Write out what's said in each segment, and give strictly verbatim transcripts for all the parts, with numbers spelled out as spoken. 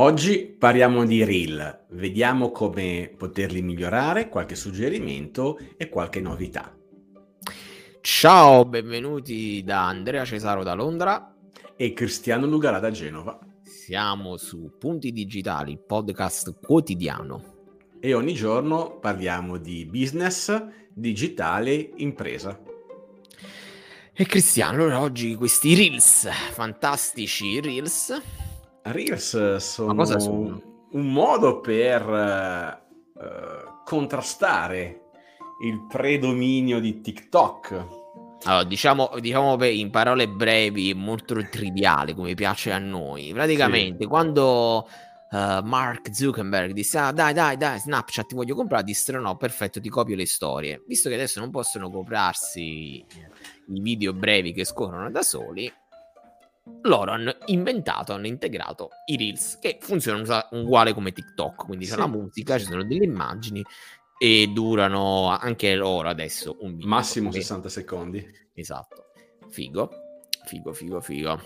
Oggi parliamo di Reel, vediamo come poterli migliorare, qualche suggerimento e qualche novità. Ciao, benvenuti da Andrea Cesaro da Londra e Cristiano Lugarà da Genova. Siamo su Punti Digitali, podcast quotidiano. E ogni giorno parliamo di business, digitale, impresa. E Cristiano, allora oggi questi Reels, fantastici Reels. Reels sono, sono un modo per uh, contrastare il predominio di TikTok. Allora, diciamo, diciamo in parole brevi, molto triviale, come piace a noi. Praticamente, sì. Quando uh, Mark Zuckerberg disse ah, dai, dai, dai, Snapchat ti voglio comprare, dissero no, perfetto, ti copio le storie. Visto che adesso non possono comprarsi i video brevi che scorrono da soli, loro hanno inventato, hanno integrato i Reels, che funzionano uguale come TikTok, quindi c'è sì. La musica, ci sono delle immagini e durano anche loro adesso un minuto, massimo sessanta secondi. Esatto, figo, figo, figo, figo.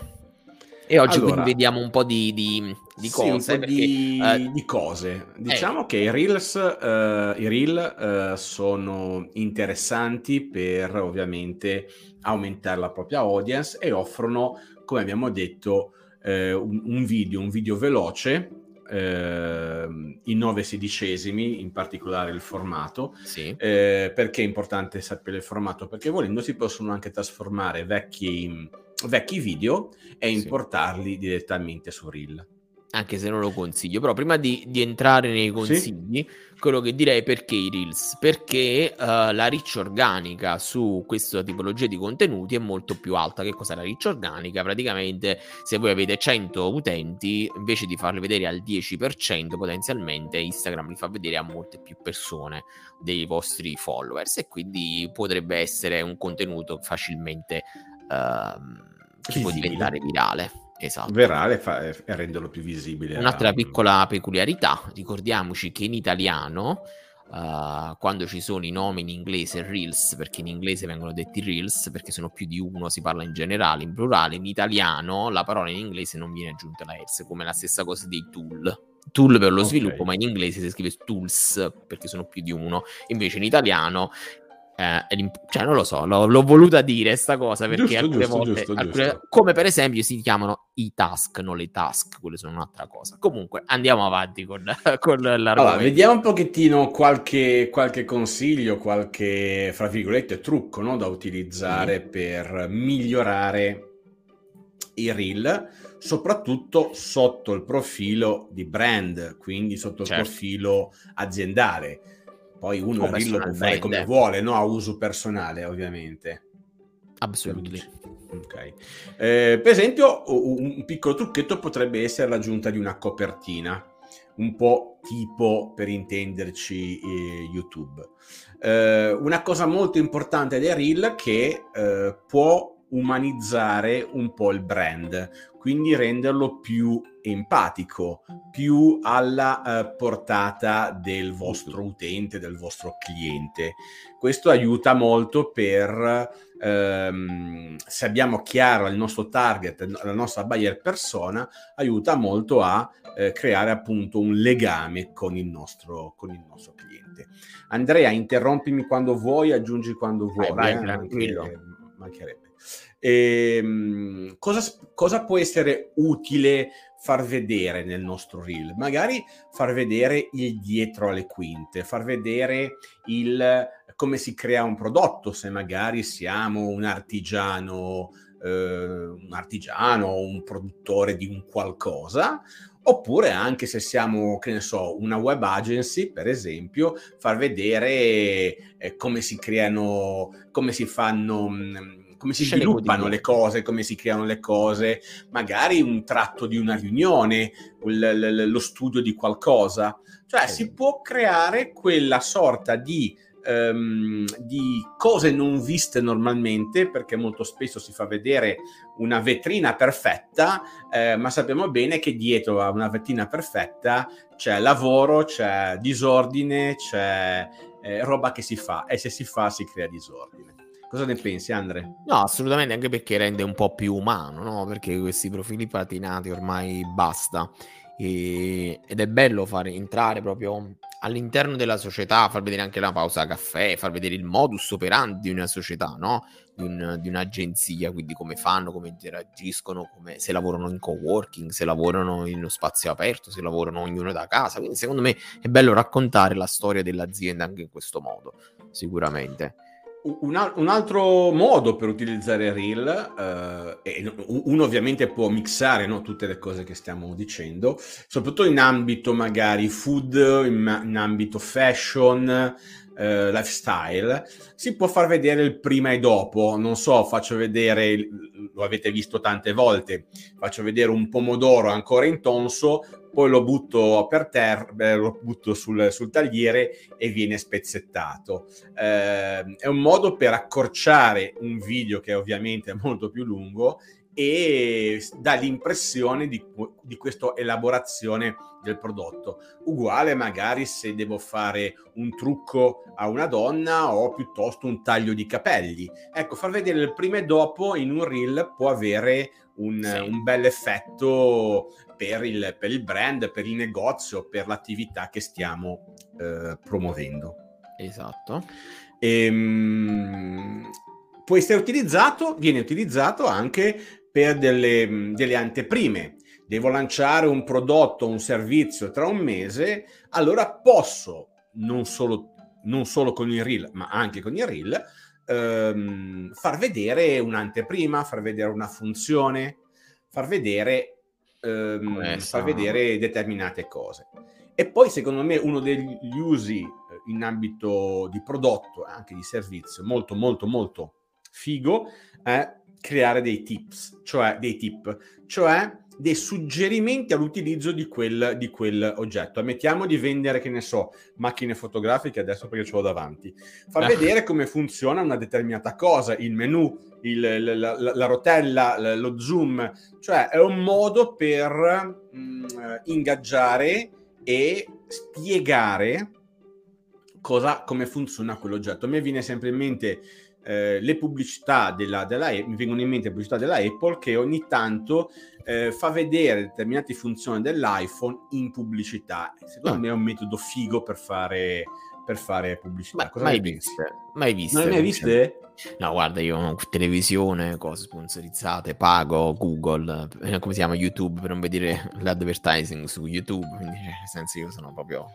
E oggi allora, quindi vediamo un po' di, di, di cose. Sì, perché, di, eh, di cose. Diciamo eh. che i Reels, eh, i Reel eh, sono interessanti per ovviamente aumentare la propria audience e offrono, come abbiamo detto, eh, un, un video, un video veloce, eh, in nove sedicesimi, in particolare il formato. Sì. Eh, perché è importante sapere il formato? Perché volendo si possono anche trasformare vecchi, vecchi video e sì. importarli direttamente su Reel. Anche se non lo consiglio, però prima di, di entrare nei consigli, sì. quello che direi perché i Reels, perché uh, la riccia organica su questa tipologia di contenuti è molto più alta. Che cos'è la riccia organica? Praticamente se voi avete cento utenti, invece di farli vedere al dieci per cento potenzialmente, Instagram li fa vedere a molte più persone dei vostri followers, e quindi potrebbe essere un contenuto facilmente uh, che può diventare virale. Esatto. Verale e renderlo più visibile. Un'altra a... piccola peculiarità, ricordiamoci che in italiano uh, quando ci sono i nomi in inglese Reels, perché in inglese vengono detti Reels perché sono più di uno, si parla in generale, in plurale, in italiano la parola in inglese non viene aggiunta la S, come la stessa cosa dei tool tool per lo okay. sviluppo, ma in inglese si scrive tools perché sono più di uno, invece in italiano Eh, cioè non lo so, l'ho, l'ho voluta dire sta cosa perché giusto, alcune giusto, volte giusto, alcune, giusto. Come per esempio si chiamano i task, non le task, quelle sono un'altra cosa. Comunque andiamo avanti con, con l'argomento. Allora, vediamo un pochettino qualche, qualche consiglio, qualche fra virgolette trucco, no, da utilizzare mm. per migliorare i Reel, soprattutto sotto il profilo di brand, quindi sotto certo. il profilo aziendale. Poi uno il Reel lo può fare come vuole, no? A uso personale, ovviamente. Assolutamente. Okay. Eh, per esempio, un piccolo trucchetto potrebbe essere l'aggiunta di una copertina, un po' tipo, per intenderci, eh, YouTube. Eh, una cosa molto importante dei Reel che eh, può umanizzare un po' il brand, quindi renderlo più empatico, più alla eh, portata del vostro utente, del vostro cliente. Questo aiuta molto per, ehm, se abbiamo chiaro il nostro target, la nostra buyer persona, aiuta molto a eh, creare appunto un legame con il nostro, con il nostro cliente. Andrea, interrompimi quando vuoi, aggiungi quando vuoi. Vai, vai, tranquillo. Eh, mancherebbe. E, cosa, cosa può essere utile far vedere nel nostro Reel? Magari far vedere il dietro alle quinte, far vedere il come si crea un prodotto, se magari siamo un artigiano, eh, un artigiano, un produttore di un qualcosa, oppure anche se siamo, che ne so, una web agency, per esempio, far vedere eh, come si creano, come si fanno... Mh, come si sviluppano le cose, come si creano le cose, magari un tratto di una riunione, lo studio di qualcosa. Cioè sì. si può creare quella sorta di, um, di cose non viste normalmente, perché molto spesso si fa vedere una vetrina perfetta, eh, ma sappiamo bene che dietro a una vetrina perfetta c'è lavoro, c'è disordine, c'è eh, roba che si fa, e se si fa si crea disordine. Cosa ne pensi, Andre? No, assolutamente, anche perché rende un po' più umano, no? Perché questi profili patinati ormai basta. E, ed è bello far entrare proprio all'interno della società, far vedere anche la pausa caffè, far vedere il modus operandi di una società, no? Di, un, di un'agenzia, quindi come fanno, come interagiscono, come, se lavorano in coworking, se lavorano in uno spazio aperto, se lavorano ognuno da casa. Quindi secondo me è bello raccontare la storia dell'azienda anche in questo modo, sicuramente. Un, al- un altro modo per utilizzare Reel, eh, e uno ovviamente può mixare, no, tutte le cose che stiamo dicendo, soprattutto in ambito magari food, in, in ambito fashion, eh, lifestyle, si può far vedere il prima e dopo. Non so, faccio vedere, lo avete visto tante volte, faccio vedere un pomodoro ancora intonso, poi lo butto per terra, lo butto sul, sul tagliere e viene spezzettato. Eh, è un modo per accorciare un video che ovviamente è molto più lungo e dà l'impressione di, di questa elaborazione del prodotto. Uguale magari se devo fare un trucco a una donna o piuttosto un taglio di capelli. Ecco, far vedere il prima e dopo in un reel può avere un, sì. un bel effetto per il, per il brand, per il negozio, per l'attività che stiamo eh, promuovendo. Esatto. Ehm... Può essere utilizzato, viene utilizzato anche per delle, delle anteprime. Devo lanciare un prodotto, un servizio tra un mese, allora posso, non solo, non solo con il Reel, ma anche con il Reel, ehm, far vedere un'anteprima, far vedere una funzione, far vedere, ehm, far vedere determinate cose. E poi, secondo me, uno degli usi in ambito di prodotto, anche di servizio, molto, molto, molto figo, è creare dei tips, cioè dei tip, cioè dei suggerimenti all'utilizzo di quel, di quel oggetto. Ammettiamo di vendere, che ne so, macchine fotografiche adesso perché ce l'ho davanti. Far vedere come funziona una determinata cosa, il menu, il, la, la, la rotella, lo zoom. Cioè è un modo per mh, ingaggiare e spiegare cosa, come funziona quell'oggetto. A me viene sempre in mente Eh, le pubblicità della, della mi vengono in mente le pubblicità della Apple, che ogni tanto eh, fa vedere determinate funzioni dell'iPhone in pubblicità. Secondo no. me è un metodo figo per fare per fare pubblicità. Ma, Cosa mai viste? Mai viste? Non le hai mai viste? No, guarda, io televisione, cose sponsorizzate, pago Google, come si chiama, YouTube, per non vedere l'advertising su YouTube, quindi nel senso io sono proprio,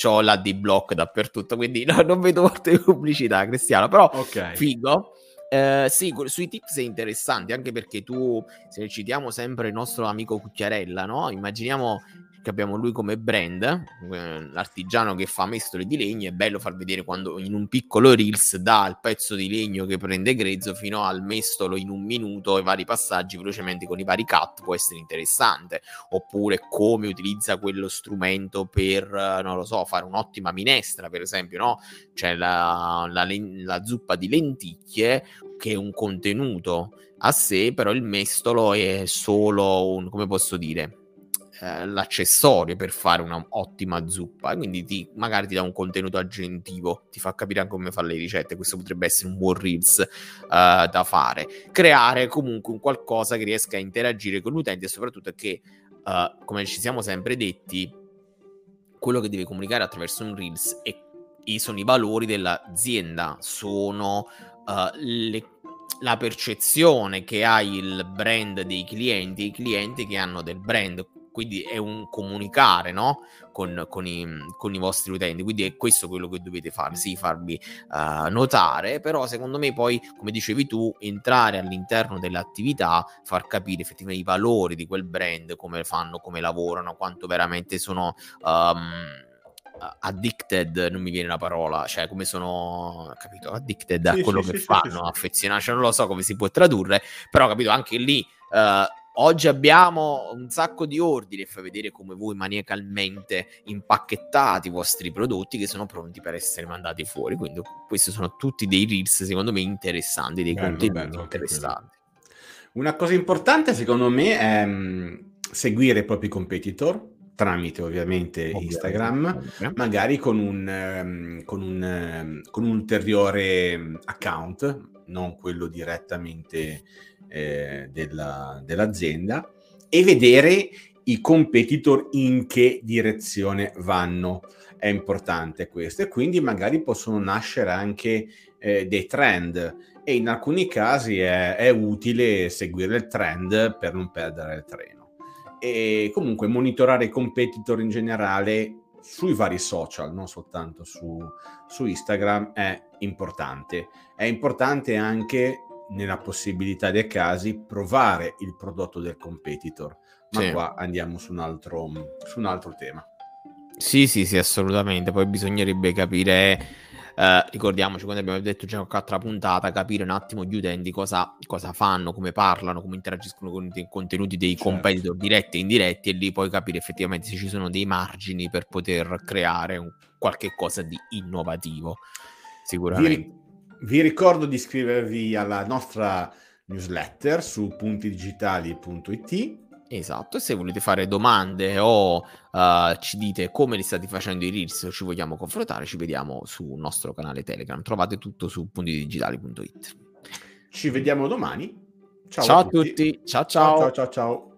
c'ho la D-block dappertutto, quindi no, non vedo molte pubblicità, Cristiano, però okay. Figo. Eh, sì, sui tips è interessante, anche perché tu, se citiamo sempre il nostro amico Cucchiarella, no? Immaginiamo che abbiamo lui come brand, eh, l'artigiano che fa mestole di legno. È bello far vedere quando in un piccolo reels dà il pezzo di legno che prende grezzo fino al mestolo in un minuto, i vari passaggi velocemente con i vari cut, può essere interessante. Oppure come utilizza quello strumento per, non lo so, fare un'ottima minestra, per esempio, no? C'è la, la, la zuppa di lenticchie, che è un contenuto a sé, però il mestolo è solo un, come posso dire, l'accessorio per fare una ottima zuppa, quindi ti, magari ti dà un contenuto aggiuntivo, ti fa capire anche come fare le ricette. Questo potrebbe essere un buon reels uh, da fare. Creare comunque un qualcosa che riesca a interagire con l'utente e soprattutto che, uh, come ci siamo sempre detti, quello che deve comunicare attraverso un reels è, e sono i valori dell'azienda, sono uh, le la percezione che ha il brand dei clienti, i clienti che hanno del brand. Quindi è un comunicare, no? Con, con, i, con i vostri utenti. Quindi è questo quello che dovete fare, sì, farvi uh, notare. Però secondo me poi, come dicevi tu, entrare all'interno dell'attività, far capire effettivamente i valori di quel brand, come fanno, come lavorano, quanto veramente sono... Um, addicted, non mi viene la parola, cioè come sono, capito, addicted a sì, quello sì, che sì, fanno, sì, affezionati, cioè non lo so come si può tradurre, però capito, anche lì eh, oggi abbiamo un sacco di ordini, e fa vedere come voi maniacalmente impacchettate i vostri prodotti che sono pronti per essere mandati fuori. Quindi questi sono tutti dei reels secondo me interessanti, dei bello, contenuti bello, interessanti. Una cosa importante secondo me è mh, seguire i propri competitor tramite ovviamente, ovviamente Instagram, ovviamente. Magari con un, con un, con un ulteriore account, non quello direttamente eh, della, dell'azienda, e vedere i competitor in che direzione vanno. È importante questo, e quindi magari possono nascere anche eh, dei trend, e in alcuni casi è, è utile seguire il trend per non perdere il treno. E comunque monitorare i competitor in generale sui vari social, non soltanto su, su Instagram, è importante. È importante anche, nella possibilità dei casi, provare il prodotto del competitor. Ma sì, qua andiamo su un altro, su un altro tema. Sì, sì, sì, assolutamente. Poi bisognerebbe capire, eh, ricordiamoci, quando abbiamo detto già un'altra puntata, capire un attimo gli utenti cosa, cosa fanno, come parlano, come interagiscono con i contenuti dei certo. competitor diretti e indiretti, e lì poi capire effettivamente se ci sono dei margini per poter creare un, qualche cosa di innovativo. Sicuramente. Vi, vi ricordo di iscrivervi alla nostra newsletter su punti digitali punto it. Esatto, e se volete fare domande o uh, ci dite come li state facendo i Reels o ci vogliamo confrontare, ci vediamo sul nostro canale Telegram. Trovate tutto su punti digitali punto it. Ci vediamo domani. Ciao, ciao a tutti. A tutti. Ciao ciao. Ciao ciao ciao. Ciao.